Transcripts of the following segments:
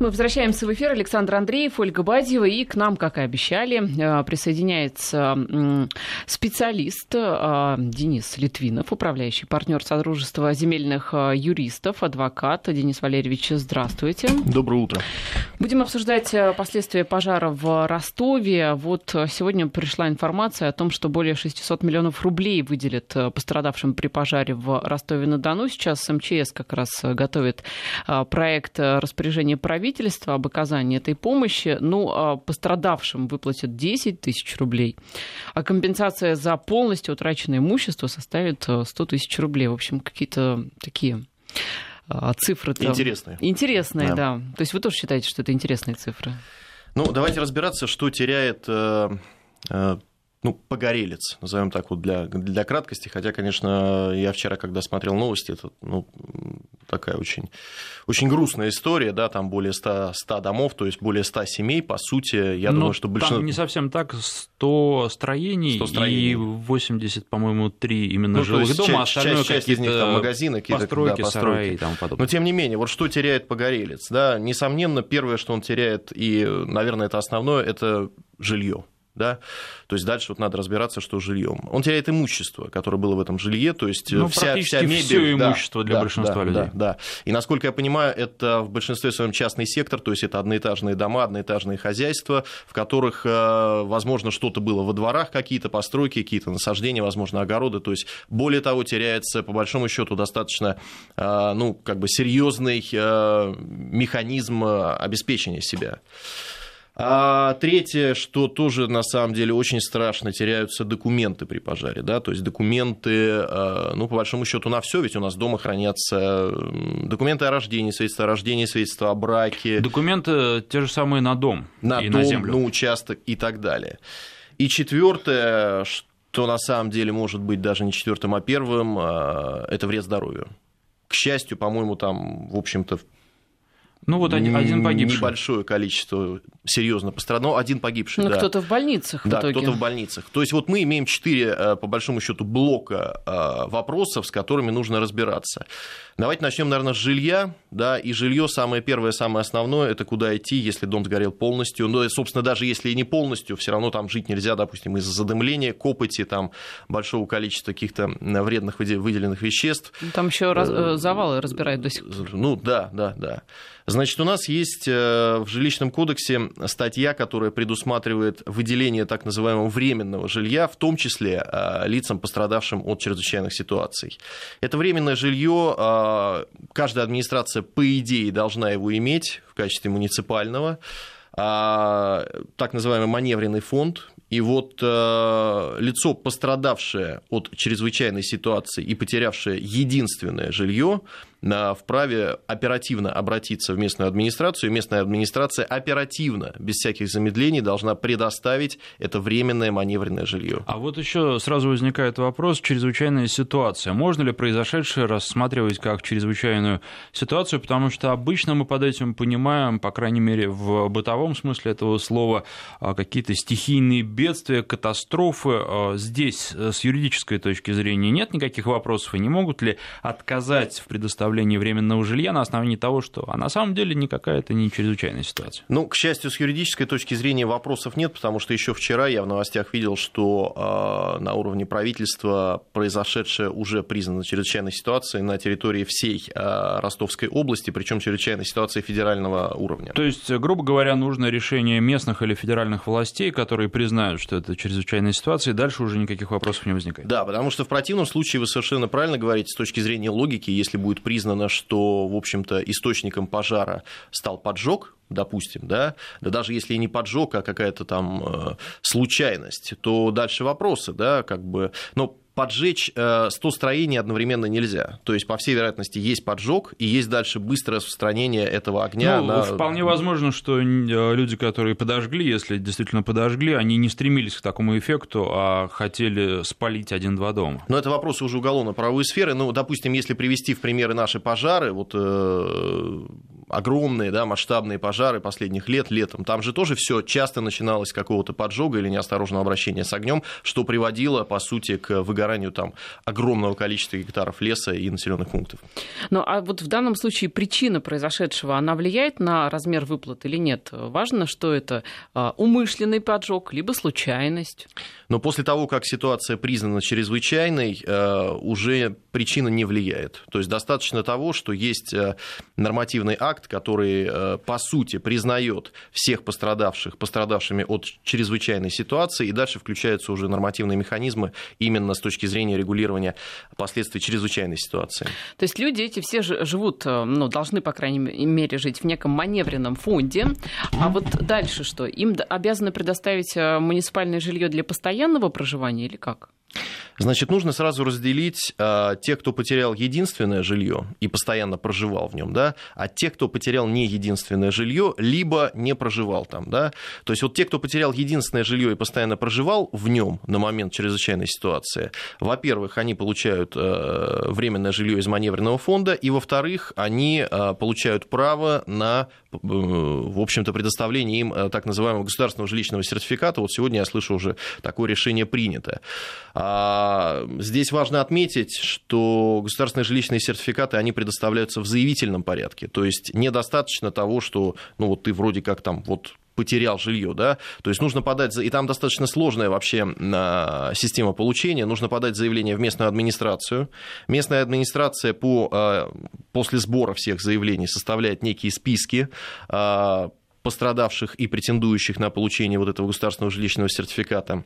Мы возвращаемся в эфир. Александр Андреев, Ольга Бадзева. И к нам, как и обещали, присоединяется специалист Денис Литвинов, управляющий партнер Содружества земельных юристов, адвокат. Денис Валерьевич, здравствуйте. Доброе утро. Будем обсуждать последствия пожара в Ростове. Вот сегодня пришла информация о том, что более 600 миллионов рублей выделят пострадавшим при пожаре в Ростове-на-Дону. Сейчас МЧС как раз готовит проект распоряжения правительства об оказании этой помощи. Ну, пострадавшим выплатят 10 тысяч рублей, а компенсация за полностью утраченное имущество составит 100 тысяч рублей. В общем, какие-то такие цифры. Интересные. Интересные, да. То есть вы тоже считаете, что это интересные цифры? Ну, давайте разбираться, что теряет погорелец, назовем так вот для краткости. Хотя, конечно, я вчера, когда смотрел новости, это такая очень, очень грустная история, да, там более 100 домов, то есть более 100 семей, по сути, я думаю, что большинство... Там не совсем так, 100 строений. И 80, по-моему, 3 именно жилых дома, а остальное часть из них там магазины, какие-то постройки, сараи и тому подобное. Но, тем не менее, вот что теряет погорелец, да, несомненно, первое, что он теряет, и, наверное, это основное, это жилье. Да? То есть дальше вот надо разбираться, что с жильем. Он теряет имущество, которое было в этом жилье, то есть вся мебель, все имущество для большинства людей. Да. И насколько я понимаю, это в большинстве своем частный сектор, то есть это одноэтажные дома, одноэтажные хозяйства, в которых, возможно, что-то было во дворах, какие-то постройки, какие-то насаждения, возможно, огороды. То есть более того, теряется по большому счету достаточно, серьезный механизм обеспечения себя. А третье, что тоже на самом деле очень страшно, теряются документы при пожаре, да, то есть документы, по большому счету на все, ведь у нас дома хранятся документы о рождении, свидетельства о рождении, свидетельства о браке. Документы те же самые на дом и на землю. На дом, на участок и так далее. И четвертое, что на самом деле может быть даже не четвертым, а первым, это вред здоровью. К счастью, по-моему, там, в общем-то, один погибший. Небольшое количество серьезно пострадало. Один погибший, да. Кто-то в больницах в итоге. Да, кто-то в больницах. То есть вот мы имеем 4, по большому счету, блока вопросов, с которыми нужно разбираться. Давайте начнем, наверное, с жилья. Да, и жилье самое первое, самое основное, это куда идти, если дом сгорел полностью. Но, собственно, даже если и не полностью, все равно там жить нельзя, допустим, из-за задымления, копоти, там большого количества каких-то вредных выделенных веществ. Там еще завалы разбирают до сих пор. Да. Значит, у нас есть в жилищном кодексе статья, которая предусматривает выделение так называемого временного жилья, в том числе лицам, пострадавшим от чрезвычайных ситуаций. Это временное жилье, каждая администрация, по идее, должна его иметь в качестве муниципального, так называемый маневренный фонд. И вот лицо, пострадавшее от чрезвычайной ситуации и потерявшее единственное жилье, вправе оперативно обратиться в местную администрацию, и местная администрация оперативно, без всяких замедлений, должна предоставить это временное маневренное жилье. А вот еще сразу возникает вопрос: чрезвычайная ситуация. Можно ли произошедшее рассматривать как чрезвычайную ситуацию? Потому что обычно мы под этим понимаем, по крайней мере, в бытовом смысле этого слова, какие-то стихийные бедствия, катастрофы. Здесь с юридической точки зрения нет никаких вопросов, и не могут ли отказать в предоставлении временного жилья на основании того, что на самом деле никакая это не чрезвычайная ситуация. К счастью, с юридической точки зрения вопросов нет, потому что еще вчера я в новостях видел, что на уровне правительства произошедшее уже признано чрезвычайной ситуацией на территории всей Ростовской области, причем чрезвычайной ситуацией федерального уровня. То есть, грубо говоря, нужно решение местных или федеральных властей, которые признают, что это чрезвычайная ситуация, и дальше уже никаких вопросов не возникает. Да, потому что в противном случае вы совершенно правильно говорите, с точки зрения логики, если будет признано, что, в общем-то, источником пожара стал поджог, допустим, да даже если и не поджог, а какая-то там случайность, то дальше вопросы, но поджечь 100 строений одновременно нельзя. То есть, по всей вероятности, есть поджог, и есть дальше быстрое распространение этого огня. Вполне возможно, что люди, которые подожгли, если действительно подожгли, они не стремились к такому эффекту, а хотели спалить 1-2 дома. Но это вопросы уже уголовно-правовой сферы. Допустим, если привести в примеры наши пожары, огромные, да, масштабные пожары последних лет летом. Там же тоже все часто начиналось с какого-то поджога или неосторожного обращения с огнем, что приводило, по сути, к выгоранию там огромного количества гектаров леса и населенных пунктов. Ну, а вот в данном случае причина произошедшего, она влияет на размер выплат или нет? Важно, что это умышленный поджог, либо случайность. Но после того, как ситуация признана чрезвычайной, уже причина не влияет. То есть достаточно того, что есть нормативный акт, который, по сути, признает всех пострадавших пострадавшими от чрезвычайной ситуации, и дальше включаются уже нормативные механизмы именно с точки зрения регулирования последствий чрезвычайной ситуации. То есть люди эти все живут, ну, должны, по крайней мере, жить в неком маневренном фонде. А вот дальше что? Им обязаны предоставить муниципальное жилье для постоянного проживания или как? Значит, нужно сразу разделить тех, кто потерял единственное жилье и постоянно проживал в нем, да, от тех, кто потерял не единственное жилье, либо не проживал там, да. То есть вот те, кто потерял единственное жилье и постоянно проживал в нем на момент чрезвычайной ситуации, во-первых, они получают временное жилье из маневренного фонда, и во-вторых, они получают право на, в общем-то, предоставление им так называемого государственного жилищного сертификата. Вот сегодня я слышу, уже такое решение принято. Здесь важно отметить, что государственные жилищные сертификаты, они предоставляются в заявительном порядке. То есть недостаточно того, что, ну, вот ты вроде как там вот потерял жилье, да, то есть нужно подать, и там достаточно сложная вообще система получения, нужно подать заявление в местную администрацию. Местная администрация после сбора всех заявлений составляет некие списки пострадавших и претендующих на получение вот этого государственного жилищного сертификата.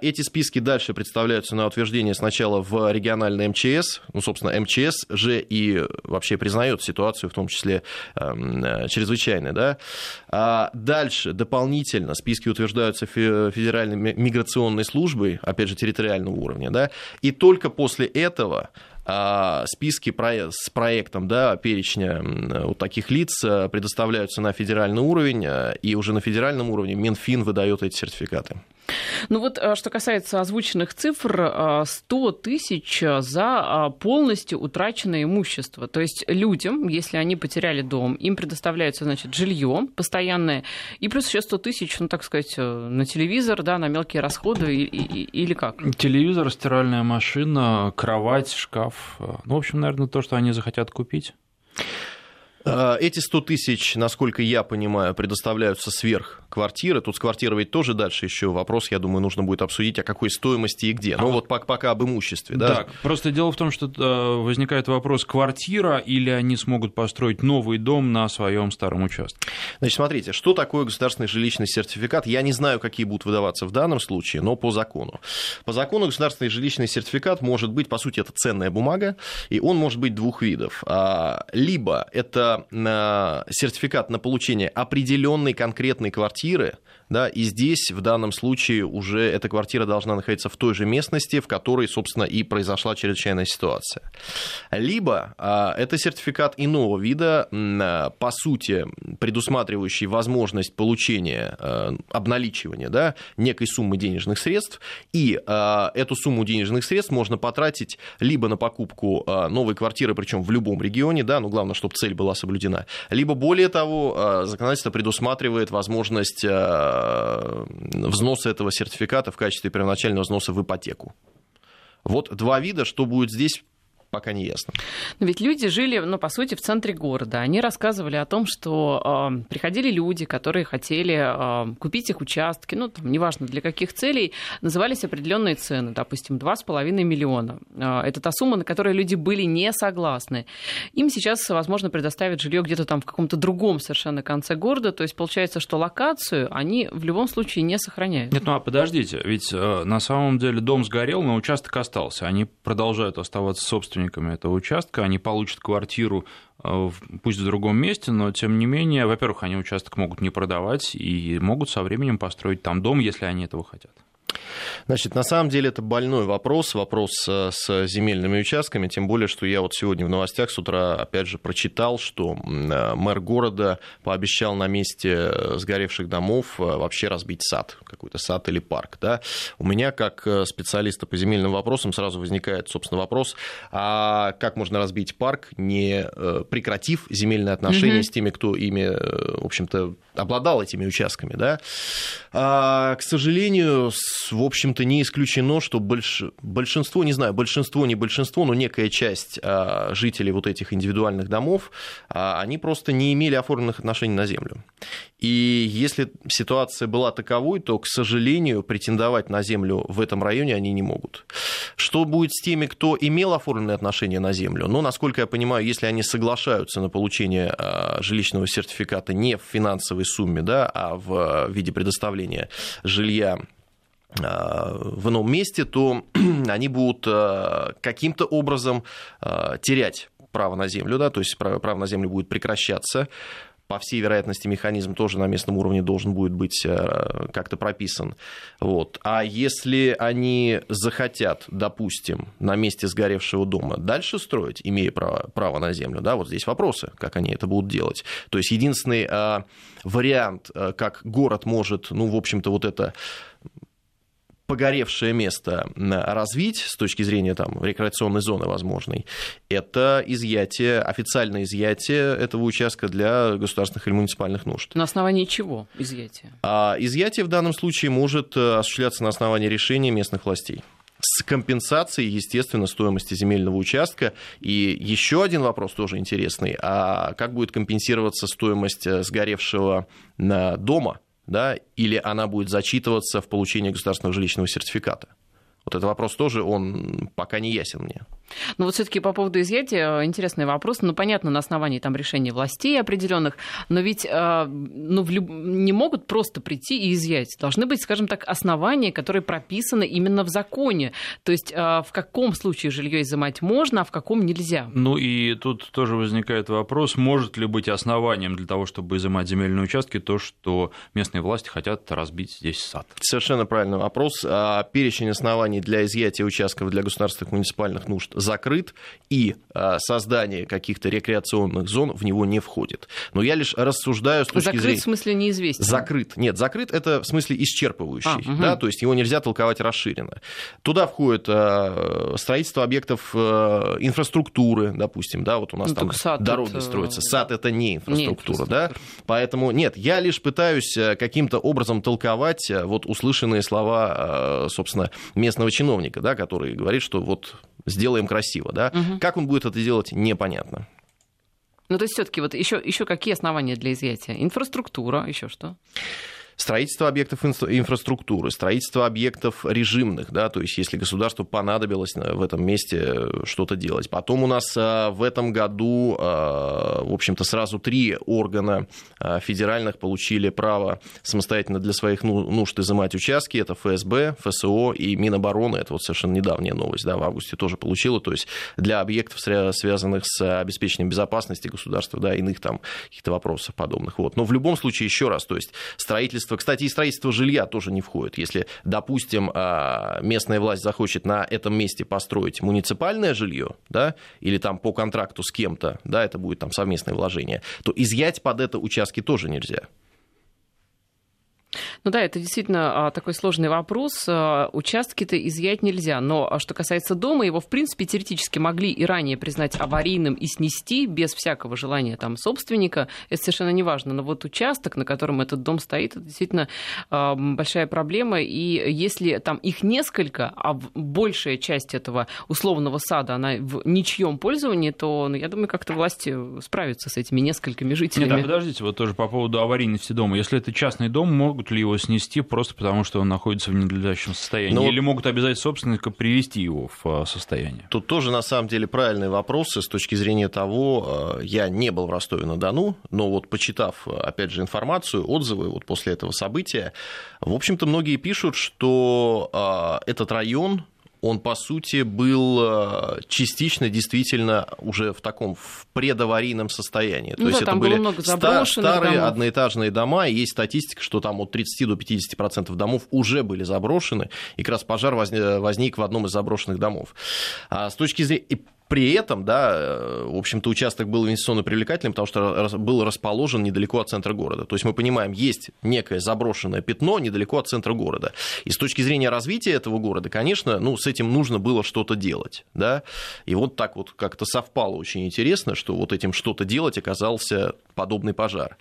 Эти списки дальше представляются на утверждение сначала в региональный МЧС, ну, собственно, МЧС же и вообще признает ситуацию, в том числе чрезвычайной, да. Дальше дополнительно списки утверждаются Федеральной миграционной службой, опять же, территориального уровня, да, и только после этого списки с проектом, да, перечня вот таких лиц предоставляются на федеральный уровень, и уже на федеральном уровне Минфин выдает эти сертификаты. Ну вот, что касается озвученных цифр, 100 тысяч за полностью утраченное имущество. То есть людям, если они потеряли дом, им предоставляется, значит, жилье постоянное, и плюс еще 100 тысяч, ну, так сказать, на телевизор, да, на мелкие расходы или как? Телевизор, стиральная машина, кровать, шкаф. Ну, в общем, наверное, то, что они захотят купить. Эти 100 тысяч, насколько я понимаю, предоставляются сверх квартиры. Тут с квартирой ведь тоже дальше еще вопрос, я думаю, нужно будет обсудить, о какой стоимости и где. Ну вот пока об имуществе. Да? Да, просто дело в том, что возникает вопрос, квартира или они смогут построить новый дом на своем старом участке. Значит, смотрите, что такое государственный жилищный сертификат? Я не знаю, какие будут выдаваться в данном случае, но по закону. По закону государственный жилищный сертификат может быть, по сути, это ценная бумага, и он может быть двух видов. Либо это сертификат на получение определенной конкретной квартиры, да, и здесь в данном случае уже эта квартира должна находиться в той же местности, в которой, собственно, и произошла чрезвычайная ситуация. Либо это сертификат иного вида, по сути, предусматривающий возможность получения, обналичивания, да, некой суммы денежных средств, и эту сумму денежных средств можно потратить либо на покупку новой квартиры, причем в любом регионе, да, но главное, чтобы цель была соблюдена, либо, более того, законодательство предусматривает возможность взноса этого сертификата в качестве первоначального взноса в ипотеку. Вот два вида, что будет здесь, пока не ясно. Но ведь люди жили, ну, по сути, в центре города. Они рассказывали о том, что приходили люди, которые хотели купить их участки, ну, там, неважно для каких целей, назывались определенные цены, допустим, 2,5 миллиона. Это та сумма, на которой люди были не согласны. Им сейчас, возможно, предоставят жилье где-то там в каком-то другом совершенно конце города. То есть получается, что локацию они в любом случае не сохраняют. Нет, ну, а подождите, ведь на самом деле дом сгорел, но участок остался. Они продолжают оставаться собственниками этого участка, они получат квартиру, пусть в другом месте, но, тем не менее, во-первых, они участок могут не продавать и могут со временем построить там дом, если они этого хотят. Значит, на самом деле это больной вопрос, вопрос с земельными участками, тем более, что я вот сегодня в новостях с утра опять же прочитал, что мэр города пообещал на месте сгоревших домов вообще разбить сад, какой-то сад или парк. Да? У меня как специалиста по земельным вопросам сразу возникает, собственно, вопрос, а как можно разбить парк, не прекратив земельные отношения с теми, кто ими, в общем-то, обладал этими участками, да? А, к сожалению, в общем-то, не исключено, что большинство, не знаю, большинство, не большинство, но некая часть жителей вот этих индивидуальных домов, они просто не имели оформленных отношений на землю. И если ситуация была таковой, то, к сожалению, претендовать на землю в этом районе они не могут. Что будет с теми, кто имел оформленные отношения на землю? Ну, насколько я понимаю, если они соглашаются на получение жилищного сертификата не в финансовой сумме, да, а в виде предоставления жилья в ином месте, то они будут каким-то образом терять право на землю, да, то есть право на землю будет прекращаться. По всей вероятности, механизм тоже на местном уровне должен будет быть как-то прописан. Вот. А если они захотят, допустим, на месте сгоревшего дома дальше строить, имея право на землю, да, вот здесь вопросы, как они это будут делать. То есть единственный вариант, как город может, ну, в общем-то, вот это погоревшее место развить с точки зрения там, рекреационной зоны возможной, это изъятие, официальное изъятие этого участка для государственных или муниципальных нужд. На основании чего изъятие? Изъятие в данном случае может осуществляться на основании решения местных властей. С компенсацией, естественно, стоимости земельного участка. И еще один вопрос тоже интересный. А как будет компенсироваться стоимость сгоревшего дома? Да, или она будет зачитываться в получении государственного жилищного сертификата. Вот этот вопрос тоже, он пока не ясен мне. Ну вот все-таки по поводу изъятия интересный вопрос. Ну понятно, на основании там решений властей определенных, но ведь не могут просто прийти и изъять. Должны быть, скажем так, основания, которые прописаны именно в законе. То есть в каком случае жилье изымать можно, а в каком нельзя. Ну и тут тоже возникает вопрос, может ли быть основанием для того, чтобы изымать земельные участки, то, что местные власти хотят разбить здесь сад. Совершенно правильный вопрос. Перечень оснований для изъятия участков для государственных муниципальных нужд закрыт, и создание каких-то рекреационных зон в него не входит. Но я лишь рассуждаю с точки зрения... Закрыт в смысле неизвестен? Закрыт. Нет, закрыт — это в смысле исчерпывающий. Да? То есть его нельзя толковать расширенно. Туда входит строительство объектов инфраструктуры, допустим. Да? Вот у нас там сад, дороги строятся. Сад — это не инфраструктура. Да? Поэтому нет, я лишь пытаюсь каким-то образом толковать вот услышанные слова, собственно, местного чиновника, да, который говорит, что вот сделаем красиво. Да? Как он будет это делать, непонятно. Ну, то есть, все-таки вот еще какие основания для изъятия? Инфраструктура, еще что? Строительство объектов инфраструктуры, строительство объектов режимных, да, то есть если государству понадобилось в этом месте что-то делать. Потом у нас в этом году, в общем-то, сразу 3 органа федеральных получили право самостоятельно для своих нужд изымать участки. Это ФСБ, ФСО и Минобороны. Это вот совершенно недавняя новость, да, в августе тоже получила. То есть для объектов, связанных с обеспечением безопасности государства, да, иных там каких-то вопросов подобных. Вот. Но в любом случае, еще раз, то есть строительство. Кстати, и строительство жилья тоже не входит. Если, допустим, местная власть захочет на этом месте построить муниципальное жилье, да, или там по контракту с кем-то, да, это будет там совместное вложение, то изъять под это участки тоже нельзя. Ну да, это действительно такой сложный вопрос. Участки-то изъять нельзя. Но что касается дома, его, в принципе, теоретически могли и ранее признать аварийным и снести без всякого желания там собственника. Это совершенно неважно. Но вот участок, на котором этот дом стоит, это действительно большая проблема. И если там их несколько, а большая часть этого условного сада, она в ничьем пользовании, то, ну, я думаю, как-то власти справятся с этими несколькими жителями. Нет, да, подождите, вот тоже по поводу аварийности дома. Если это частный дом, могут ли его снести просто потому, что он находится в ненадлежащем состоянии? Но или могут обязать собственника привести его в состояние? Тут тоже, на самом деле, правильные вопросы с точки зрения того, я не был в Ростове-на-Дону, но вот почитав, опять же, информацию, отзывы вот после этого события, в общем-то, многие пишут, что этот район он, по сути, был частично действительно уже в таком в предаварийном состоянии. Ну, то есть это были старые домов. Одноэтажные дома, и есть статистика, что там от 30 до 50% домов уже были заброшены, и как раз пожар возник в одном из заброшенных домов. С точки зрения... При этом, да, в общем-то, участок был инвестиционно привлекательным, потому что был расположен недалеко от центра города. То есть мы понимаем, есть некое заброшенное пятно недалеко от центра города. И с точки зрения развития этого города, конечно, ну, с этим нужно было что-то делать. Да? И вот так вот как-то совпало очень интересно, что вот этим что-то делать оказался подобный пожар.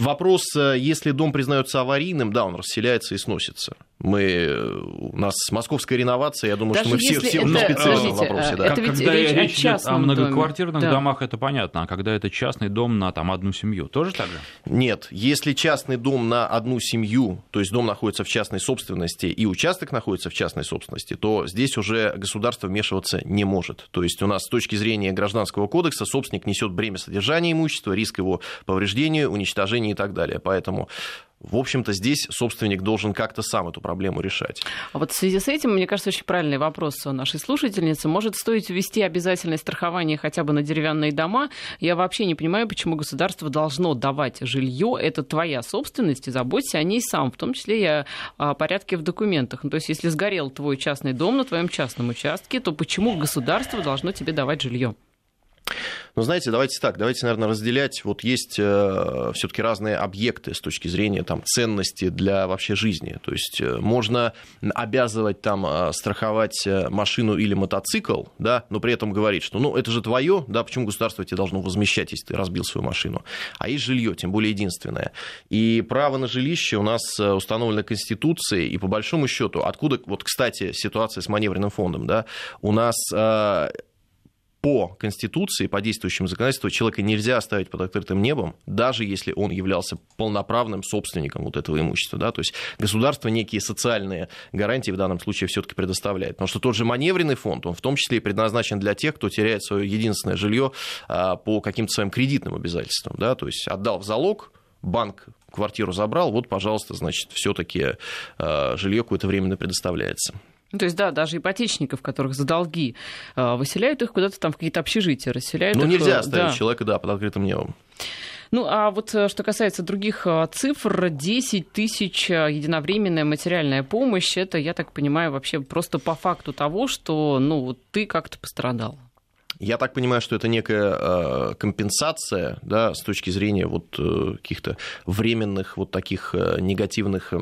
Вопрос, если дом признается аварийным, да, он расселяется и сносится. У нас московская реновация, я думаю, даже что мы все это, специалисты в вопросе. Да. Когда речь идет о многоквартирных домах, это понятно. А когда это частный дом на там, одну семью, тоже так же? Нет. Если частный дом на одну семью, то есть дом находится в частной собственности и участок находится в частной собственности, то здесь уже государство вмешиваться не может. То есть у нас с точки зрения Гражданского кодекса собственник несет бремя содержания имущества, риск его повреждения, уничтожения и так далее. Поэтому... В общем-то, здесь собственник должен как-то сам эту проблему решать. А вот в связи с этим, мне кажется, очень правильный вопрос у нашей слушательницы. Может, стоит ввести обязательное страхование хотя бы на деревянные дома? Я вообще не понимаю, почему государство должно давать жилье. Это твоя собственность, и заботься о ней сам, в том числе и о порядке в документах. Ну, то есть, если сгорел твой частный дом на твоем частном участке, то почему государство должно тебе давать жилье? Ну, знаете, давайте так, наверное, разделять. Вот есть все-таки разные объекты с точки зрения там, ценности для вообще жизни. То есть можно обязывать там страховать машину или мотоцикл, да, но при этом говорить, что ну, это же твое, да, почему государство тебе должно возмещать, если ты разбил свою машину. А есть жилье, тем более единственное. И право на жилище у нас установлено Конституцией, и по большому счету, откуда, вот, кстати, ситуация с маневренным фондом, да, у нас... По Конституции, по действующему законодательству, человека нельзя оставить под открытым небом, даже если он являлся полноправным собственником вот этого имущества. Да? То есть государство некие социальные гарантии в данном случае все-таки предоставляет. Потому что тот же маневренный фонд, он в том числе и предназначен для тех, кто теряет свое единственное жилье по каким-то своим кредитным обязательствам. Да? То есть отдал в залог, банк квартиру забрал, вот, пожалуйста, значит, все-таки жилье какое-то временно предоставляется. То есть, да, даже ипотечников, которых за долги выселяют их куда-то там в какие-то общежития, расселяют. Ну, нельзя оставить человека, да, под открытым небом. Ну, а вот что касается других цифр, 10 тысяч единовременная материальная помощь, это, я так понимаю, вообще просто по факту того, что, ну, вот ты как-то пострадал. Я так понимаю, что это некая компенсация, да, с точки зрения вот каких-то временных вот таких негативных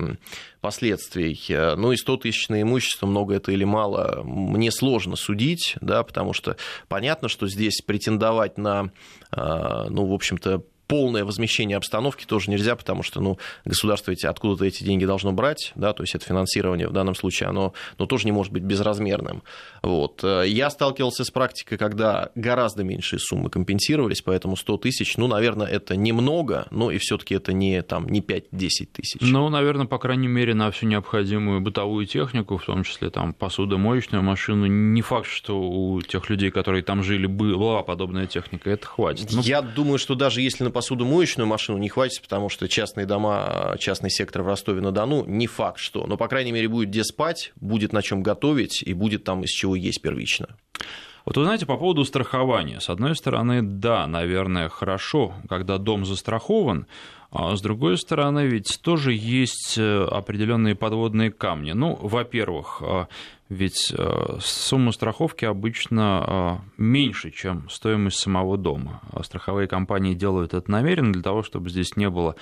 последствий. Ну и 100 тысяч на имущество, много это или мало, мне сложно судить, да, потому что понятно, что здесь претендовать на, ну, в общем-то, полное возмещение обстановки тоже нельзя, потому что ну, государство откуда-то эти деньги должно брать, да, то есть это финансирование в данном случае, оно ну, тоже не может быть безразмерным. Вот. Я сталкивался с практикой, когда гораздо меньшие суммы компенсировались, поэтому 100 тысяч, ну, наверное, это немного, но и все-таки это не 5-10 тысяч. Ну, наверное, по крайней мере, на всю необходимую бытовую технику, в том числе там, посудомоечную машину, не факт, что у тех людей, которые там жили, была подобная техника, это хватит. Ну... Я думаю, что даже если, например, посудомоечную машину не хватит, потому что частные дома, частный сектор в Ростове-на-Дону не факт что. Но, по крайней мере, будет где спать, будет на чем готовить и будет там из чего есть первично. Вот вы знаете, по поводу страхования. С одной стороны, да, наверное, хорошо, когда дом застрахован, а с другой стороны, ведь тоже есть определенные подводные камни. Ну, во-первых, ведь сумма страховки обычно меньше, чем стоимость самого дома. Страховые компании делают это намеренно для того, чтобы здесь не было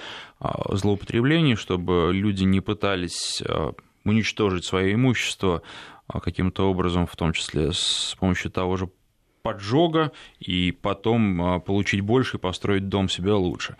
злоупотреблений, чтобы люди не пытались уничтожить свое имущество каким-то образом, в том числе с помощью того же поджога, и потом получить больше и построить дом себе лучше.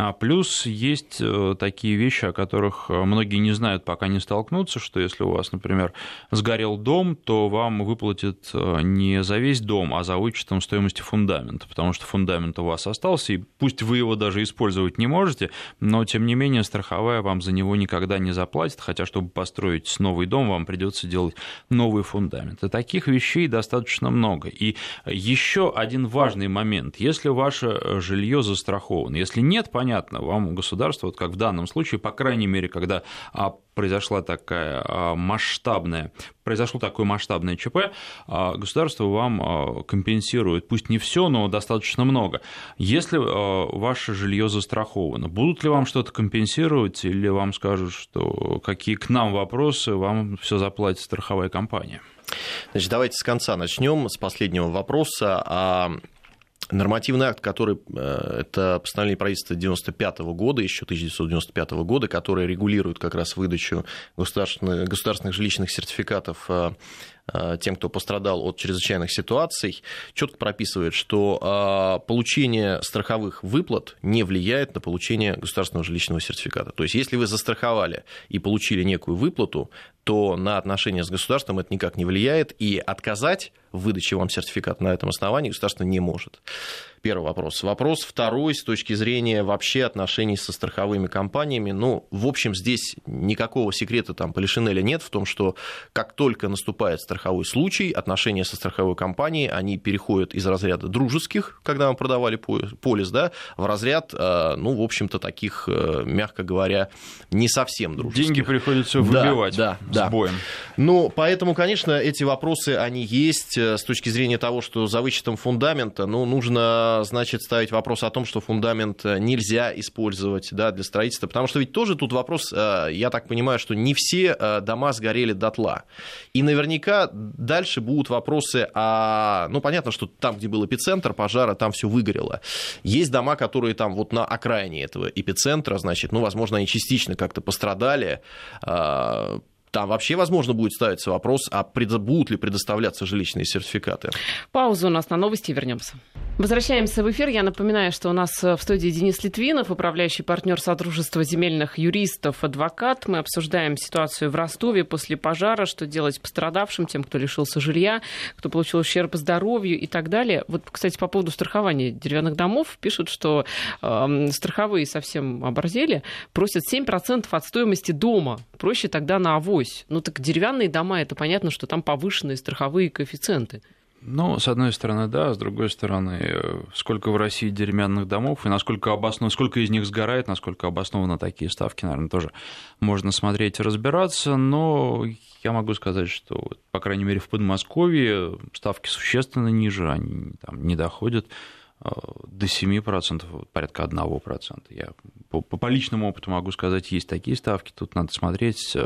А плюс есть такие вещи, о которых многие не знают, пока не столкнутся, что если у вас, например, сгорел дом, то вам выплатят не за весь дом, а за вычетом стоимости фундамента, потому что фундамент у вас остался, и пусть вы его даже использовать не можете, но, тем не менее, страховая вам за него никогда не заплатит, хотя, чтобы построить новый дом, вам придется делать новый фундамент. И таких вещей достаточно много, и Еще один важный момент. Если ваше жилье застраховано, если нет, понятно, вам государство, вот как в данном случае, по крайней мере, когда произошло такое масштабное ЧП, государство вам компенсирует, пусть не все, но достаточно много. Если ваше жилье застраховано, будут ли вам что-то компенсировать или вам скажут, что какие к нам вопросы, вам все заплатит страховая компания? Значит, давайте с конца начнем, с последнего вопроса. Нормативный акт, который это постановление правительства 1995 года, еще 1995 года, которое регулирует как раз выдачу государственных жилищных сертификатов тем, кто пострадал от чрезвычайных ситуаций, четко прописывает, что получение страховых выплат не влияет на получение государственного жилищного сертификата. То есть, если вы застраховали и получили некую выплату, то на отношения с государством это никак не влияет, и отказать в выдаче вам сертификат на этом основании государство не может. Первый вопрос. Вопрос второй с точки зрения вообще отношений со страховыми компаниями. Ну, в общем, здесь никакого секрета там полишинеля нет в том, что как только наступает страховой случай, отношения со страховой компанией, они переходят из разряда дружеских, когда мы продавали полис, да, в разряд, ну, в общем-то, таких, мягко говоря, не совсем дружеских. Деньги приходится выбивать с боем. Ну, поэтому, конечно, эти вопросы, они есть с точки зрения того, что за вычетом фундамента, ну, нужно, значит, ставить вопрос о том, что фундамент нельзя использовать, да, для строительства, потому что ведь тоже тут вопрос, я так понимаю, что не все дома сгорели дотла, и наверняка дальше будут вопросы о, ну, понятно, что там, где был эпицентр пожара, там все выгорело, есть дома, которые там вот на окраине этого эпицентра, значит, ну, возможно, они частично как-то пострадали, там вообще, возможно, будет ставиться вопрос, а будут ли предоставляться жилищные сертификаты. Пауза у нас на новости, вернемся. Возвращаемся в эфир. Я напоминаю, что у нас в студии Денис Литвинов, управляющий партнер Содружества земельных юристов, адвокат. Мы обсуждаем ситуацию в Ростове после пожара, что делать пострадавшим, тем, кто лишился жилья, кто получил ущерб здоровью и так далее. Вот, кстати, по поводу страхования деревянных домов пишут, что страховые совсем оборзели, просят 7% от стоимости дома. Проще тогда на авось. Ну так деревянные дома, это понятно, что там повышенные страховые коэффициенты. Ну, с одной стороны, да, с другой стороны, сколько в России деревянных домов и насколько сколько из них сгорает, насколько обоснованы такие ставки, наверное, тоже можно смотреть и разбираться, но я могу сказать, что, по крайней мере, в Подмосковье ставки существенно ниже, они там не доходят до 7%, порядка 1%. Я по личному опыту могу сказать, есть такие ставки. Тут надо смотреть,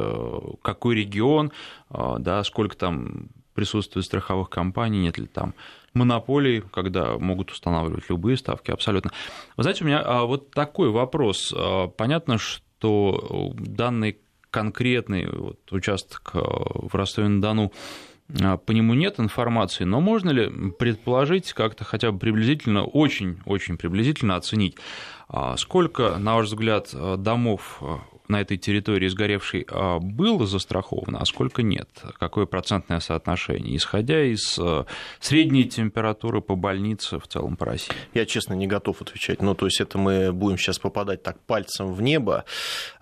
какой регион, да, сколько там присутствует страховых компаний, нет ли там монополий, когда могут устанавливать любые ставки абсолютно. Вы знаете, у меня вот такой вопрос. Понятно, что данный конкретный участок в Ростове-на-Дону, по нему нет информации, но можно ли предположить, как-то хотя бы приблизительно, очень-очень приблизительно оценить, сколько, на ваш взгляд, домов на этой территории сгоревшей было застраховано, а сколько нет? Какое процентное соотношение, исходя из средней температуры по больнице в целом по России? Я, честно, не готов отвечать. Ну, то есть это мы будем сейчас попадать так пальцем в небо.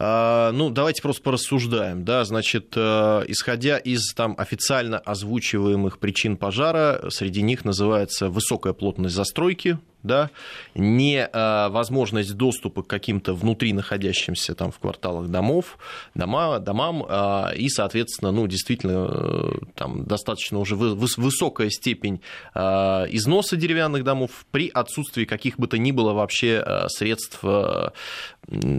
Ну, давайте просто порассуждаем. Да? Значит, исходя из там официально озвучиваемых причин пожара, среди них называется высокая плотность застройки, да, невозможность доступа к каким-то внутри находящимся там в кварталах домам, и, соответственно, ну, действительно, там достаточно уже высокая степень износа деревянных домов при отсутствии каких бы то ни было вообще средств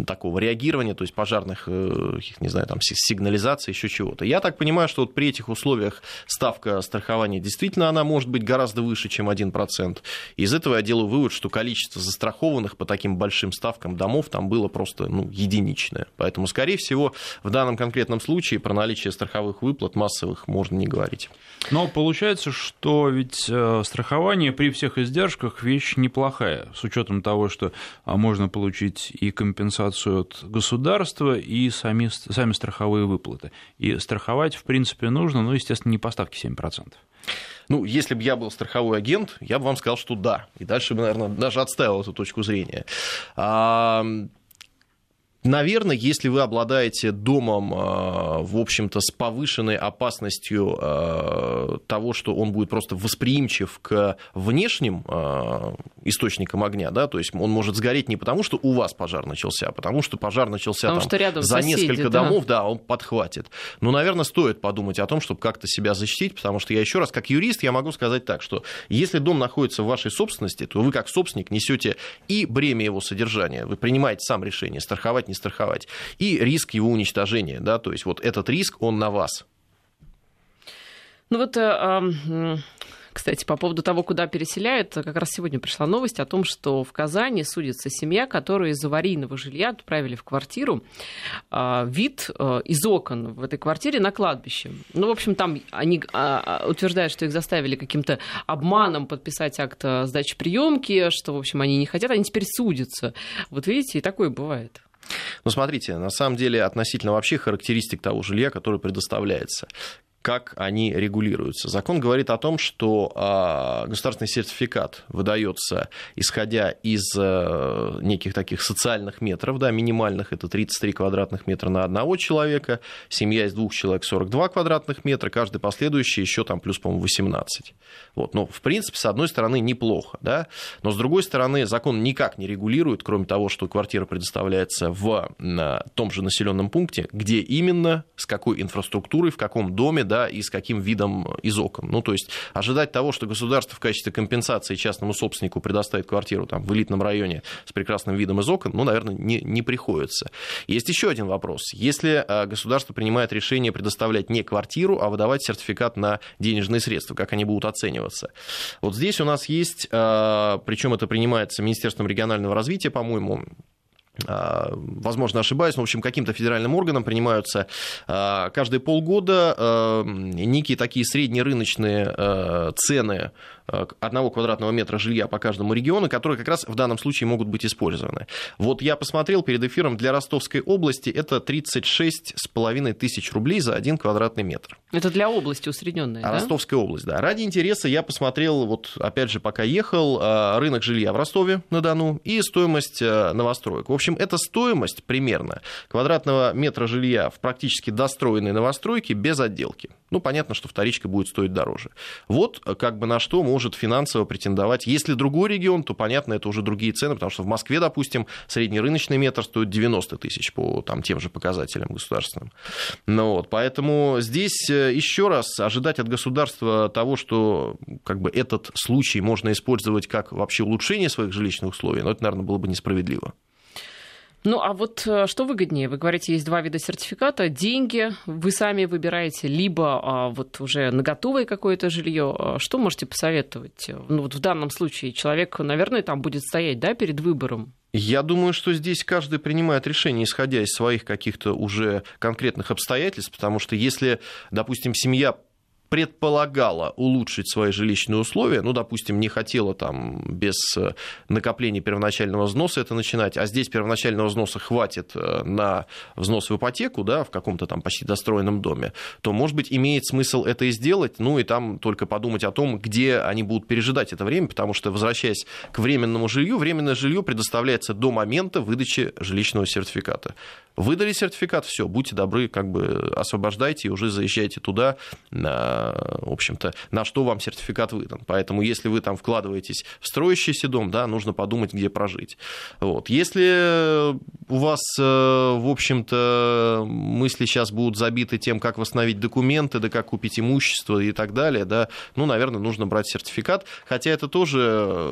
такого реагирования, то есть пожарных, не знаю, там, сигнализации, еще чего-то. Я так понимаю, что вот при этих условиях ставка страхования действительно она может быть гораздо выше, чем 1%. Из этого я делаю вывод, что количество застрахованных по таким большим ставкам домов там было просто, ну, единичное. Поэтому, скорее всего, в данном конкретном случае про наличие страховых выплат массовых можно не говорить. Но получается, что ведь страхование при всех издержках вещь неплохая, с учетом того, что можно получить и компенсацию от государства, и сами страховые выплаты. И страховать, в принципе, нужно, но, естественно, не по ставке 7%. Ну, если бы я был страховой агент, я бы вам сказал, что да. И дальше бы, наверное, даже отставил эту точку зрения. Наверное, если вы обладаете домом, в общем-то, с повышенной опасностью того, что он будет просто восприимчив к внешним источникам огня, да, то есть он может сгореть не потому, что у вас пожар начался, а потому что пожар начался потому, там, что рядом за соседи, несколько домов, да, он подхватит. Но, наверное, стоит подумать о том, чтобы как-то себя защитить, потому что я еще раз, как юрист, я могу сказать так, что если дом находится в вашей собственности, то вы как собственник несете и бремя его содержания, вы принимаете сам решение, страховать, не страховать, и риск его уничтожения, да, то есть вот этот риск, он на вас. Ну вот, кстати, по поводу того, куда переселяют, как раз сегодня пришла новость о том, что в Казани судится семья, которую из аварийного жилья отправили в квартиру. Вид из окон в этой квартире на кладбище. Ну, в общем, там они утверждают, что их заставили каким-то обманом подписать акт сдачи приемки, что, в общем, они не хотят, они теперь судятся. Вот видите, и такое бывает. Ну, смотрите, на самом деле, относительно вообще характеристик того жилья, которое предоставляется, как они регулируются. Закон говорит о том, что государственный сертификат выдается, исходя из неких таких социальных метров, да, минимальных, это 33 квадратных метра на одного человека, семья из двух человек 42 квадратных метра, каждый последующий еще там плюс, по-моему, 18. Вот. Но, в принципе, с одной стороны, неплохо, да? Но, с другой стороны, закон никак не регулирует, кроме того, что квартира предоставляется в том же населенном пункте, где именно, с какой инфраструктурой, в каком доме, да, и с каким видом из окон. Ну, то есть ожидать того, что государство в качестве компенсации частному собственнику предоставит квартиру там, в элитном районе с прекрасным видом из окон, ну, наверное, не приходится. Есть еще один вопрос. Если государство принимает решение предоставлять не квартиру, а выдавать сертификат на денежные средства, как они будут оцениваться? Вот здесь у нас есть, причем это принимается Министерством регионального развития, по-моему, возможно, ошибаюсь, но, в общем, каким-то федеральным органом принимаются каждые полгода некие такие среднерыночные цены одного квадратного метра жилья по каждому региону, которые как раз в данном случае могут быть использованы. Вот я посмотрел перед эфиром, для Ростовской области это 36,5 тысяч рублей за один квадратный метр. Это для области усредненная, да? Ростовская область, да. Ради интереса я посмотрел, вот опять же, пока ехал, рынок жилья в Ростове-на-Дону и стоимость новостроек. В общем, это стоимость примерно квадратного метра жилья в практически достроенной новостройке без отделки. Ну, понятно, что вторичка будет стоить дороже. Вот как бы на что может финансово претендовать. Если другой регион, то, понятно, это уже другие цены, потому что в Москве, допустим, среднерыночный метр стоит 90 тысяч по там, тем же показателям государственным. Ну, вот, поэтому здесь еще раз ожидать от государства того, что как бы, этот случай можно использовать как вообще улучшение своих жилищных условий, но это, наверное, было бы несправедливо. Ну, а вот что выгоднее? Вы говорите, есть два вида сертификата. Деньги вы сами выбираете, либо вот уже на готовое какое-то жилье. Что можете посоветовать? Ну, вот в данном случае человек, наверное, там будет стоять, да, перед выбором. Я думаю, что здесь каждый принимает решение, исходя из своих каких-то уже конкретных обстоятельств, потому что если, допустим, семья предполагала улучшить свои жилищные условия, ну, допустим, не хотела там без накопления первоначального взноса это начинать, а здесь первоначального взноса хватит на взнос в ипотеку, да, в каком-то там почти достроенном доме, то, может быть, имеет смысл это и сделать, ну, и там только подумать о том, где они будут пережидать это время, потому что, возвращаясь к временному жилью, временное жилье предоставляется до момента выдачи жилищного сертификата. Выдали сертификат, все, будьте добры, как бы освобождайте и уже заезжайте туда, в общем-то, на что вам сертификат выдан. Поэтому, если вы там вкладываетесь в строящийся дом, да, нужно подумать, где прожить. Вот. Если у вас, в общем-то, мысли сейчас будут забиты тем, как восстановить документы, да как купить имущество и так далее, да, ну, наверное, нужно брать сертификат. Хотя это тоже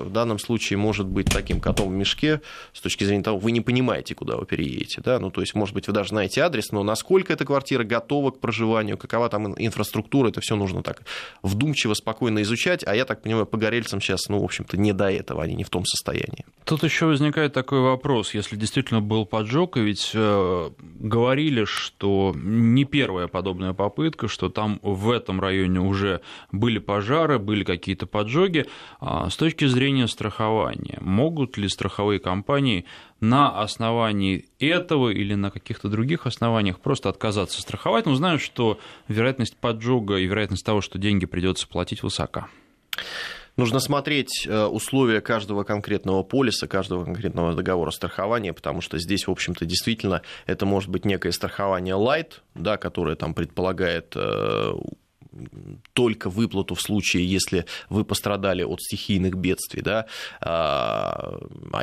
в данном случае может быть таким котом в мешке с точки зрения того, вы не понимаете, куда вы переедете. Да? Ну, то есть, может быть, вы даже знаете адрес, но насколько эта квартира готова к проживанию, какова там инфраструктура, это все нужно так вдумчиво, спокойно изучать, а я так понимаю, погорельцам сейчас, ну, в общем-то, не до этого, они не в том состоянии. Тут еще возникает такой вопрос, если действительно был поджог, и ведь говорили, что не первая подобная попытка, что там в этом районе уже были пожары, были какие-то поджоги. С точки зрения страхования, могут ли страховые компании на основании этого или на каких-то других основаниях просто отказаться страховать, но знают, что вероятность поджога и вероятность того, что деньги придется платить, высока? Нужно смотреть условия каждого конкретного полиса, каждого конкретного договора страхования, потому что здесь, в общем-то, действительно это может быть некое страхование лайт, да, которое там предполагает только выплату в случае, если вы пострадали от стихийных бедствий, да, а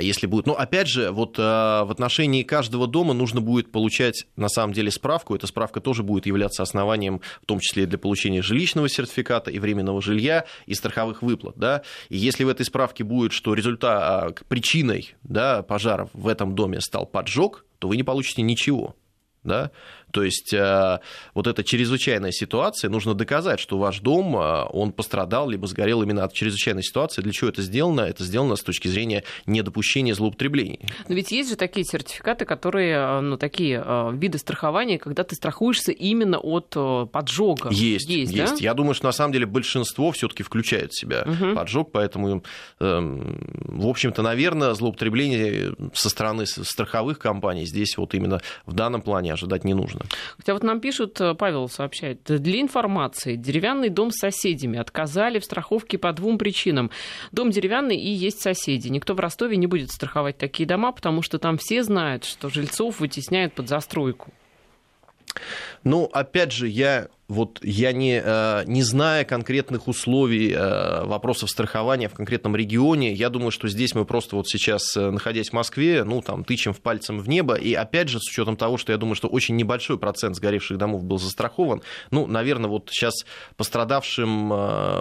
если будет... Ну, опять же, вот в отношении каждого дома нужно будет получать, на самом деле, справку, эта справка тоже будет являться основанием, в том числе и для получения жилищного сертификата, и временного жилья, и страховых выплат, да, и если в этой справке будет, что результат, причиной, да, пожаров в этом доме стал поджог, то вы не получите ничего. Да? То есть вот эта чрезвычайная ситуация, нужно доказать, что ваш дом, он пострадал, либо сгорел именно от чрезвычайной ситуации. Для чего это сделано? Это сделано с точки зрения недопущения злоупотреблений. Но ведь есть же такие сертификаты, которые, ну, такие виды страхования, когда ты страхуешься именно от поджога. Есть. Да? Я думаю, что на самом деле большинство все-таки включает в себя поджог, поэтому, в общем-то, наверное, злоупотребление со стороны страховых компаний здесь вот именно в данном плане ожидать не нужно. Хотя вот нам пишут, Павел сообщает, для информации, деревянный дом с соседями отказали в страховке по двум причинам. Дом деревянный и есть соседи. Никто в Ростове не будет страховать такие дома, потому что там все знают, что жильцов вытесняют под застройку. Ну, опять же, я не зная конкретных условий вопросов страхования в конкретном регионе, я думаю, что здесь мы просто вот сейчас, находясь в Москве, ну, там, тычем пальцем в небо, и опять же, с учетом того, что я думаю, что очень небольшой процент сгоревших домов был застрахован, ну, наверное, вот сейчас пострадавшим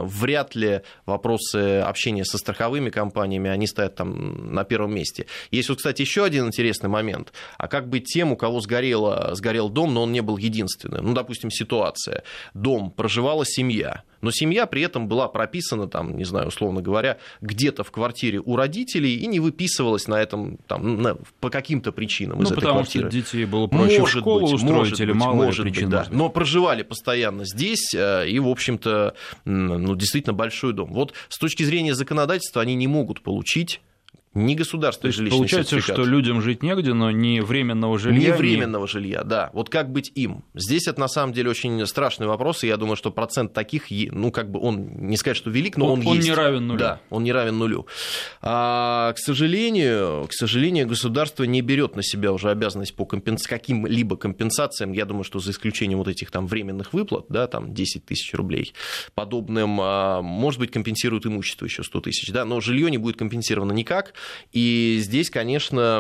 вряд ли вопросы общения со страховыми компаниями, они стоят там на первом месте. Есть вот, кстати, еще один интересный момент, а как быть тем, у кого сгорел дом, но он не был единственным, ну, допустим, ситуация. Дом проживала семья, но семья при этом была прописана, там, не знаю, условно говоря, где-то в квартире у родителей и не выписывалась на этом там, по каким-то причинам из этой квартиры. Ну, потому что детей было проще в школу устроить или малые причины. Да. Но проживали постоянно здесь и, в общем-то, ну, действительно большой дом. Вот с точки зрения законодательства они не могут получить ни государственный жилищный получается, сертификат. Что людям жить негде, но ни временного жилья. Временного жилья, да. Вот как быть им? Здесь это, на самом деле, очень страшный вопрос, и я думаю, что процент таких, ну, как бы он, не сказать, что велик, но он есть. Он не равен нулю. Да, он не равен нулю. К сожалению, государство не берет на себя уже обязанность по каким-либо компенсациям, я думаю, что за исключением вот этих там временных выплат, да, там 10 тысяч рублей подобным, может быть, компенсирует имущество еще 100 тысяч, да, но жилье не будет компенсировано никак. И здесь, конечно,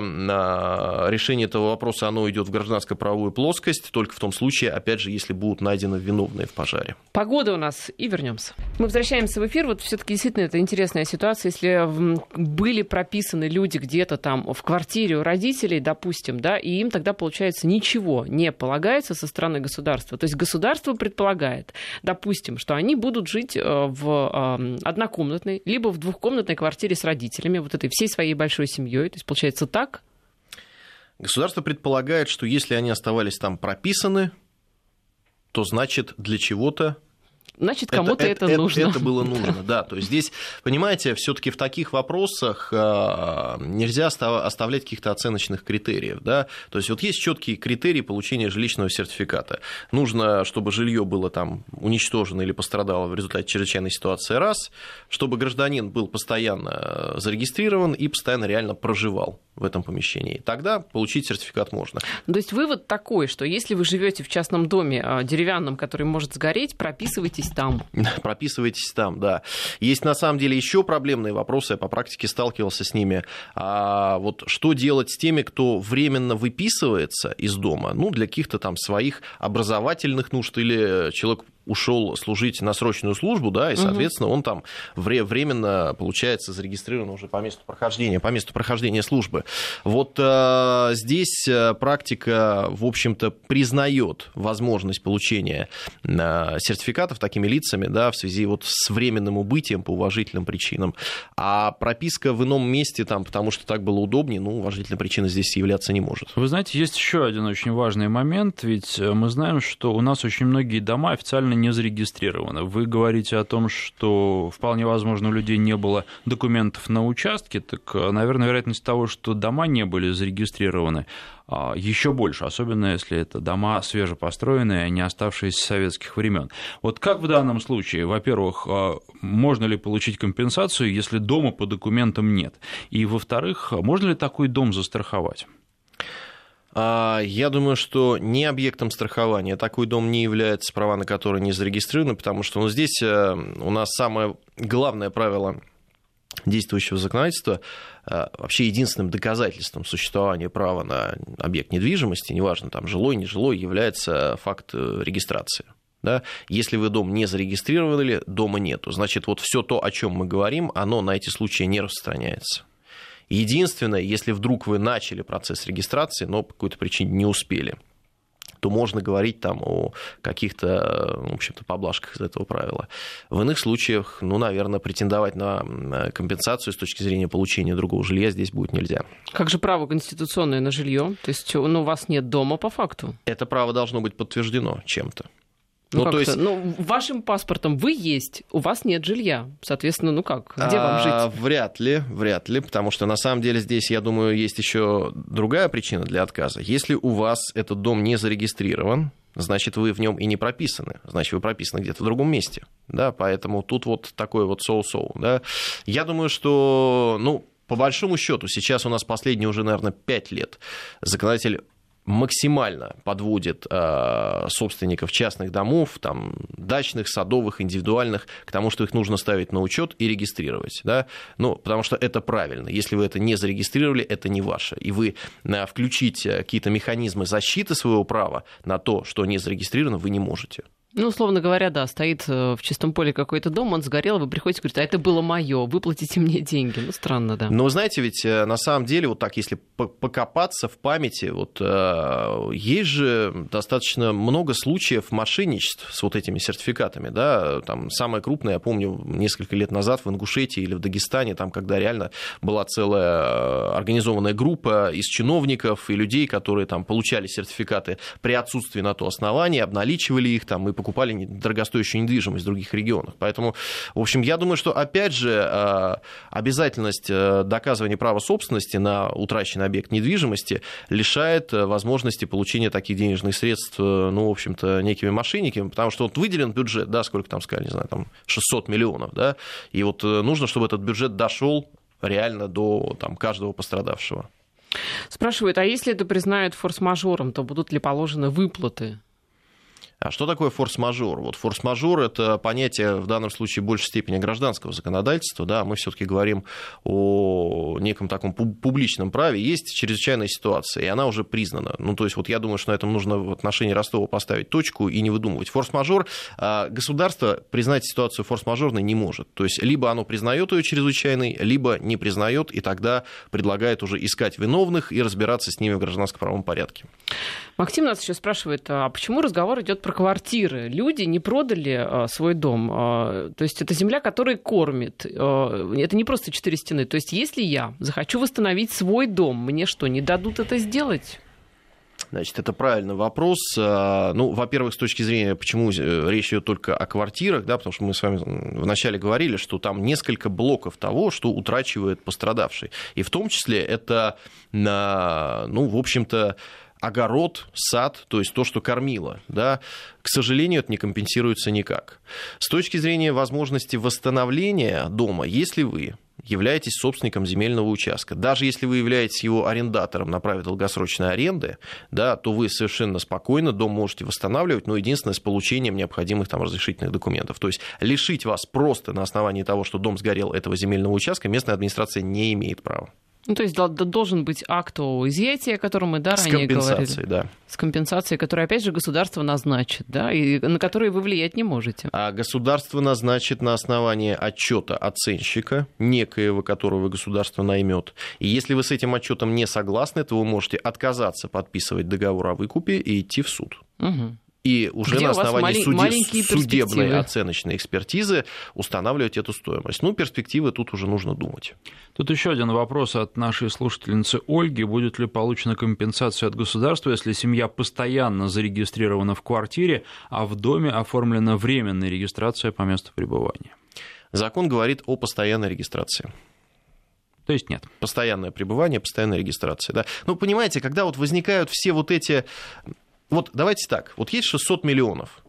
решение этого вопроса, оно идет в гражданско-правовую плоскость, только в том случае, опять же, если будут найдены виновные в пожаре. Погода у нас, и вернемся. Мы возвращаемся в эфир. Вот все-таки действительно это интересная ситуация. Если были прописаны люди где-то там в квартире у родителей, допустим, да, и им тогда, получается, ничего не полагается со стороны государства. То есть государство предполагает, допустим, что они будут жить в однокомнатной, либо в двухкомнатной квартире с родителями, вот этой всей своей большой семьей, то есть получается так? Государство предполагает, что если они оставались там прописаны, то значит для чего-то. Значит, кому-то это нужно. Это было нужно, да. То есть здесь, понимаете, все-таки в таких вопросах нельзя оставлять каких-то оценочных критериев, да. То есть вот есть четкие критерии получения жилищного сертификата. Нужно, чтобы жилье было там уничтожено или пострадало в результате чрезвычайной ситуации, раз, чтобы гражданин был постоянно зарегистрирован и постоянно реально проживал в этом помещении. Тогда получить сертификат можно. То есть вывод такой, что если вы живете в частном доме деревянном, который может сгореть, прописывайтесь там, да. Есть на самом деле еще проблемные вопросы, я по практике сталкивался с ними. Вот что делать с теми, кто временно выписывается из дома, ну, для каких-то там своих образовательных нужд, или человек ушел служить на срочную службу, да, и, соответственно, он там временно, получается, зарегистрирован уже по месту прохождения службы. Вот здесь практика, в общем-то, признает возможность получения сертификатов такими лицами, да, в связи вот с временным убытием по уважительным причинам. А прописка в ином месте, там, потому что так было удобнее, ну, уважительная причина здесь являться не может. Вы знаете, есть еще один очень важный момент, ведь мы знаем, что у нас очень многие дома официально не зарегистрировано. Вы говорите о том, что вполне возможно у людей не было документов на участке, так, наверное, вероятность того, что дома не были зарегистрированы, еще больше, особенно если это дома свежепостроенные, а не оставшиеся с советских времен. Вот как в данном случае, во-первых, можно ли получить компенсацию, если дома по документам нет? И, во-вторых, можно ли такой дом застраховать? Я думаю, что не объектом страхования такой дом не является, права на который не зарегистрированы, потому что здесь у нас самое главное правило действующего законодательства, вообще единственным доказательством существования права на объект недвижимости, неважно, там жилой, нежилой, является факт регистрации. Да? Если вы дом не зарегистрировали, дома нету. Значит, вот все то, о чем мы говорим, оно на эти случаи не распространяется. Единственное, если вдруг вы начали процесс регистрации, но по какой-то причине не успели, то можно говорить там о каких-то, в общем-то, поблажках из этого правила. В иных случаях, ну, наверное, претендовать на компенсацию с точки зрения получения другого жилья здесь будет нельзя. Как же право конституционное на жилье? То есть, ну, у вас нет дома по факту? Это право должно быть подтверждено чем-то. Ну, то есть... ну, вашим паспортом вы есть, у вас нет жилья, соответственно, ну как, где вам жить? Вряд ли, потому что на самом деле здесь, я думаю, есть еще другая причина для отказа. Если у вас этот дом не зарегистрирован, значит, вы в нем и не прописаны, значит, вы прописаны где-то в другом месте, да, поэтому тут вот такой вот соу-соу, да. Я думаю, что, ну, по большому счету, сейчас у нас последние уже, наверное, 5 лет законодатель максимально подводит собственников частных домов, там, дачных, садовых, индивидуальных, к тому, что их нужно ставить на учет и регистрировать. Да? Ну, потому что это правильно. Если вы это не зарегистрировали, это не ваше. И вы включите какие-то механизмы защиты своего права на то, что не зарегистрировано, вы не можете. Ну, условно говоря, да, стоит в чистом поле какой-то дом, он сгорел, вы приходите и говорите, а это было мое, выплатите мне деньги. Ну, странно, да. Но, знаете, ведь на самом деле, вот так, если покопаться в памяти, вот есть же достаточно много случаев мошенничеств с вот этими сертификатами, да, там самое крупное, я помню, несколько лет назад в Ингушетии или в Дагестане, там, когда реально была целая организованная группа из чиновников и людей, которые там получали сертификаты при отсутствии на то основания, обналичивали их там и покупали дорогостоящую недвижимость в других регионах. Поэтому, в общем, я думаю, что, опять же, обязательность доказывания права собственности на утраченный объект недвижимости лишает возможности получения таких денежных средств, ну, в общем-то, некими мошенниками, потому что вот выделен бюджет, да, сколько там сказали, не знаю, там 600 миллионов, да, и вот нужно, чтобы этот бюджет дошел реально до там, каждого пострадавшего. Спрашивают, а если это признают форс-мажором, то будут ли положены выплаты? А что такое форс-мажор? Вот форс-мажор – это понятие в данном случае в большей степени гражданского законодательства. Да, мы все-таки говорим о неком таком публичном праве. Есть чрезвычайная ситуация, и она уже признана. Ну, то есть, вот я думаю, что на этом нужно в отношении Ростова поставить точку и не выдумывать. Форс-мажор, государство признать ситуацию форс-мажорной не может. То есть, либо оно признает ее чрезвычайной, либо не признает, и тогда предлагает уже искать виновных и разбираться с ними в гражданско-правовом порядке. Максим нас еще спрашивает, а почему разговор идет про квартиры? Люди не продали свой дом. То есть это земля, которая кормит. Это не просто 4 стены. То есть если я захочу восстановить свой дом, мне что, не дадут это сделать? Значит, это правильный вопрос. Ну, во-первых, с точки зрения, почему речь идет только о квартирах, да, потому что мы с вами вначале говорили, что там несколько блоков того, что утрачивает пострадавший. И в том числе это, ну, в общем-то, огород, сад, то есть то, что кормило, да, к сожалению, это не компенсируется никак. С точки зрения возможности восстановления дома, если вы являетесь собственником земельного участка, даже если вы являетесь его арендатором на праве долгосрочной аренды, да, то вы совершенно спокойно дом можете восстанавливать, но единственное, с получением необходимых там разрешительных документов. То есть лишить вас просто на основании того, что дом сгорел, этого земельного участка, местная администрация не имеет права. Ну, то есть должен быть акт о изъятии, о котором мы, да, ранее говорили. С компенсацией, да. С компенсацией, которую, опять же, государство назначит, да, и на которую вы влиять не можете. А государство назначит на основании отчета оценщика, некоего, которого государство наймет. И если вы с этим отчетом не согласны, то вы можете отказаться подписывать договор о выкупе и идти в суд. Угу. и уже на основании судебной оценочной экспертизы устанавливать эту стоимость. Ну, перспективы тут уже нужно думать. Тут еще один вопрос от нашей слушательницы Ольги. Будет ли получена компенсация от государства, если семья постоянно зарегистрирована в квартире, а в доме оформлена временная регистрация по месту пребывания? Закон говорит о постоянной регистрации. То есть нет. Постоянное пребывание, постоянная регистрация. Да? Ну, понимаете, когда вот возникают все вот эти... Вот давайте так, вот есть 600 миллионов,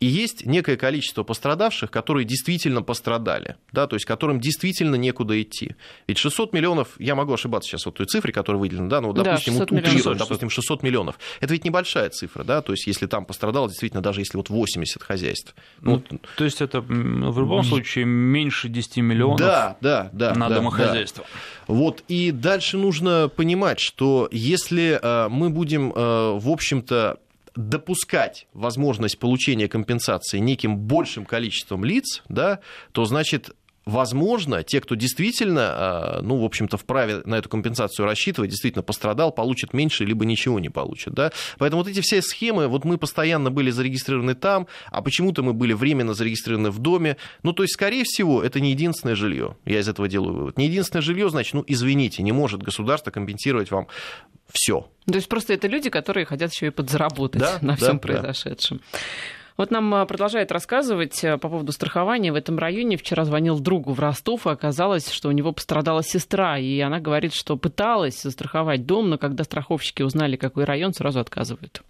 и есть некое количество пострадавших, которые действительно пострадали, да, то есть которым действительно некуда идти. Ведь 600 миллионов, я могу ошибаться сейчас вот той цифре, которая выделена, да, но, допустим, да, допустим, 600 миллионов. Это ведь небольшая цифра, да, то есть если там пострадало, действительно, даже если вот 80 хозяйств. Ну, вот... То есть это в любом случае меньше 10 миллионов на домохозяйство. Да. Вот, и дальше нужно понимать, что если мы будем, в общем-то, допускать возможность получения компенсации неким большим количеством лиц, да, то, значит, возможно, те, кто действительно, ну, в общем-то, вправе на эту компенсацию рассчитывать, действительно пострадал, получит меньше, либо ничего не получит, да. Поэтому вот эти все схемы, вот мы постоянно были зарегистрированы там, а почему-то мы были временно зарегистрированы в доме. Ну, то есть, скорее всего, это не единственное жилье. Я из этого делаю вывод. Не единственное жилье, значит, ну, извините, не может государство компенсировать вам все. То есть просто это люди, которые хотят еще и подзаработать на всем произошедшем. Да. Вот нам продолжает рассказывать по поводу страхования. В этом районе вчера звонил другу в Ростов, и оказалось, что у него пострадала сестра. И она говорит, что пыталась застраховать дом, но когда страховщики узнали, какой район, сразу отказывают.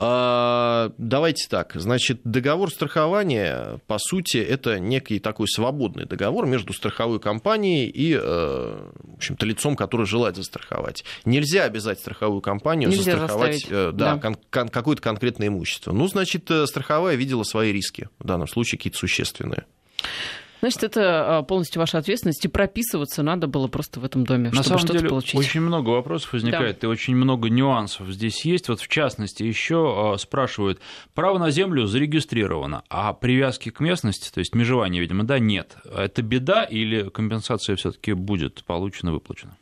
Давайте так, значит, договор страхования, по сути, это некий такой свободный договор между страховой компанией и, в общем-то, лицом, который желает застраховать. Нельзя обязать страховую компанию застраховать какое-то конкретное имущество. Ну, значит, страховая видела свои риски, в данном случае какие-то существенные. Значит, это полностью ваша ответственность, и прописываться надо было просто в этом доме, на чтобы что-то получить. На самом деле, очень много вопросов возникает, и очень много нюансов здесь есть. Вот в частности, еще спрашивают, право на землю зарегистрировано, а привязки к местности, то есть межевания, видимо, да, нет. Это беда или компенсация все-таки будет получена, выплачена?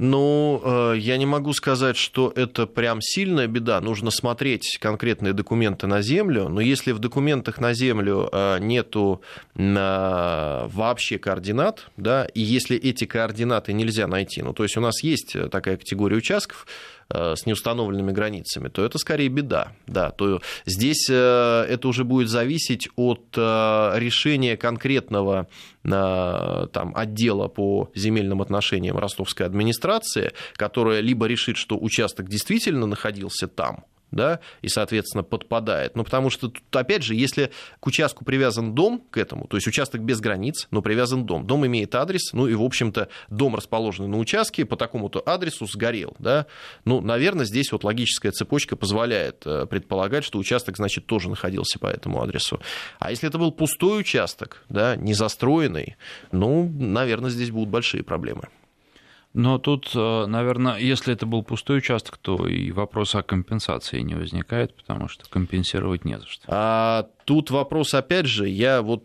Ну, я не могу сказать, что это прям сильная беда. Нужно смотреть конкретные документы на землю. Но если в документах на землю нету вообще координат, да, и если эти координаты нельзя найти, ну, то есть у нас есть такая категория участков с неустановленными границами, то это скорее беда. Да, то здесь это уже будет зависеть от решения конкретного там, отдела по земельным отношениям Ростовской администрации, которая либо решит, что участок действительно находился там, да, и, соответственно, подпадает. Ну, потому что, тут, опять же, если к участку привязан дом, к этому, то есть участок без границ, но привязан дом. Дом имеет адрес, ну и, в общем-то, дом, расположенный на участке, по такому-то адресу сгорел. Да? Ну, наверное, здесь вот логическая цепочка позволяет предполагать, что участок, значит, тоже находился по этому адресу. А если это был пустой участок, да, незастроенный, ну, наверное, здесь будут большие проблемы. Но тут, наверное, если это был пустой участок, то и вопрос о компенсации не возникает, потому что компенсировать не за что. А тут вопрос, опять же, я вот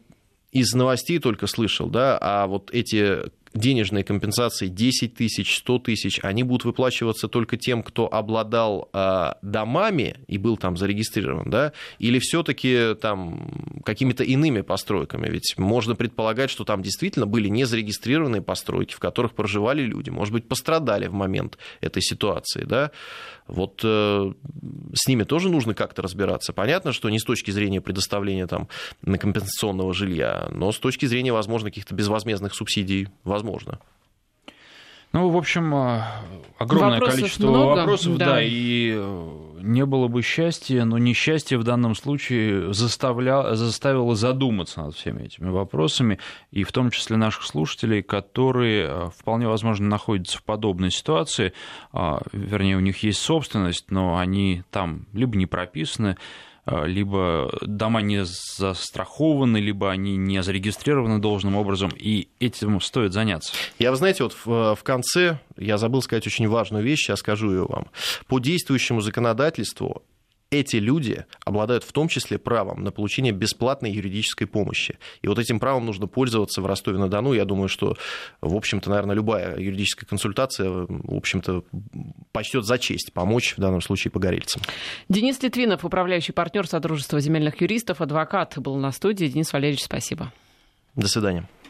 из новостей только слышал, да, а вот эти денежные компенсации 10 тысяч, 100 тысяч, они будут выплачиваться только тем, кто обладал домами и был там зарегистрирован, да, или все-таки там какими-то иными постройками, ведь можно предполагать, что там действительно были незарегистрированные постройки, в которых проживали люди, может быть, пострадали в момент этой ситуации, да, вот с ними тоже нужно как-то разбираться, понятно, что не с точки зрения предоставления там компенсационного жилья, но с точки зрения, возможно, каких-то безвозмездных субсидий, возможно. Ну, в общем, огромное количество вопросов, да, и не было бы счастья, но несчастье в данном случае заставило задуматься над всеми этими вопросами, и в том числе наших слушателей, которые, вполне возможно, находятся в подобной ситуации, вернее, у них есть собственность, но они там либо не прописаны, либо дома не застрахованы, либо они не зарегистрированы должным образом, и этим стоит заняться. Я, вы знаете, вот в конце я забыл сказать очень важную вещь, я скажу ее вам. По действующему законодательству эти люди обладают в том числе правом на получение бесплатной юридической помощи. И вот этим правом нужно пользоваться в Ростове-на-Дону. Я думаю, что, в общем-то, наверное, любая юридическая консультация, в общем-то, почтет за честь помочь в данном случае погорельцам. Денис Литвинов, управляющий партнер Содружества земельных юристов, адвокат, был на студии. Денис Валерьевич, спасибо. До свидания.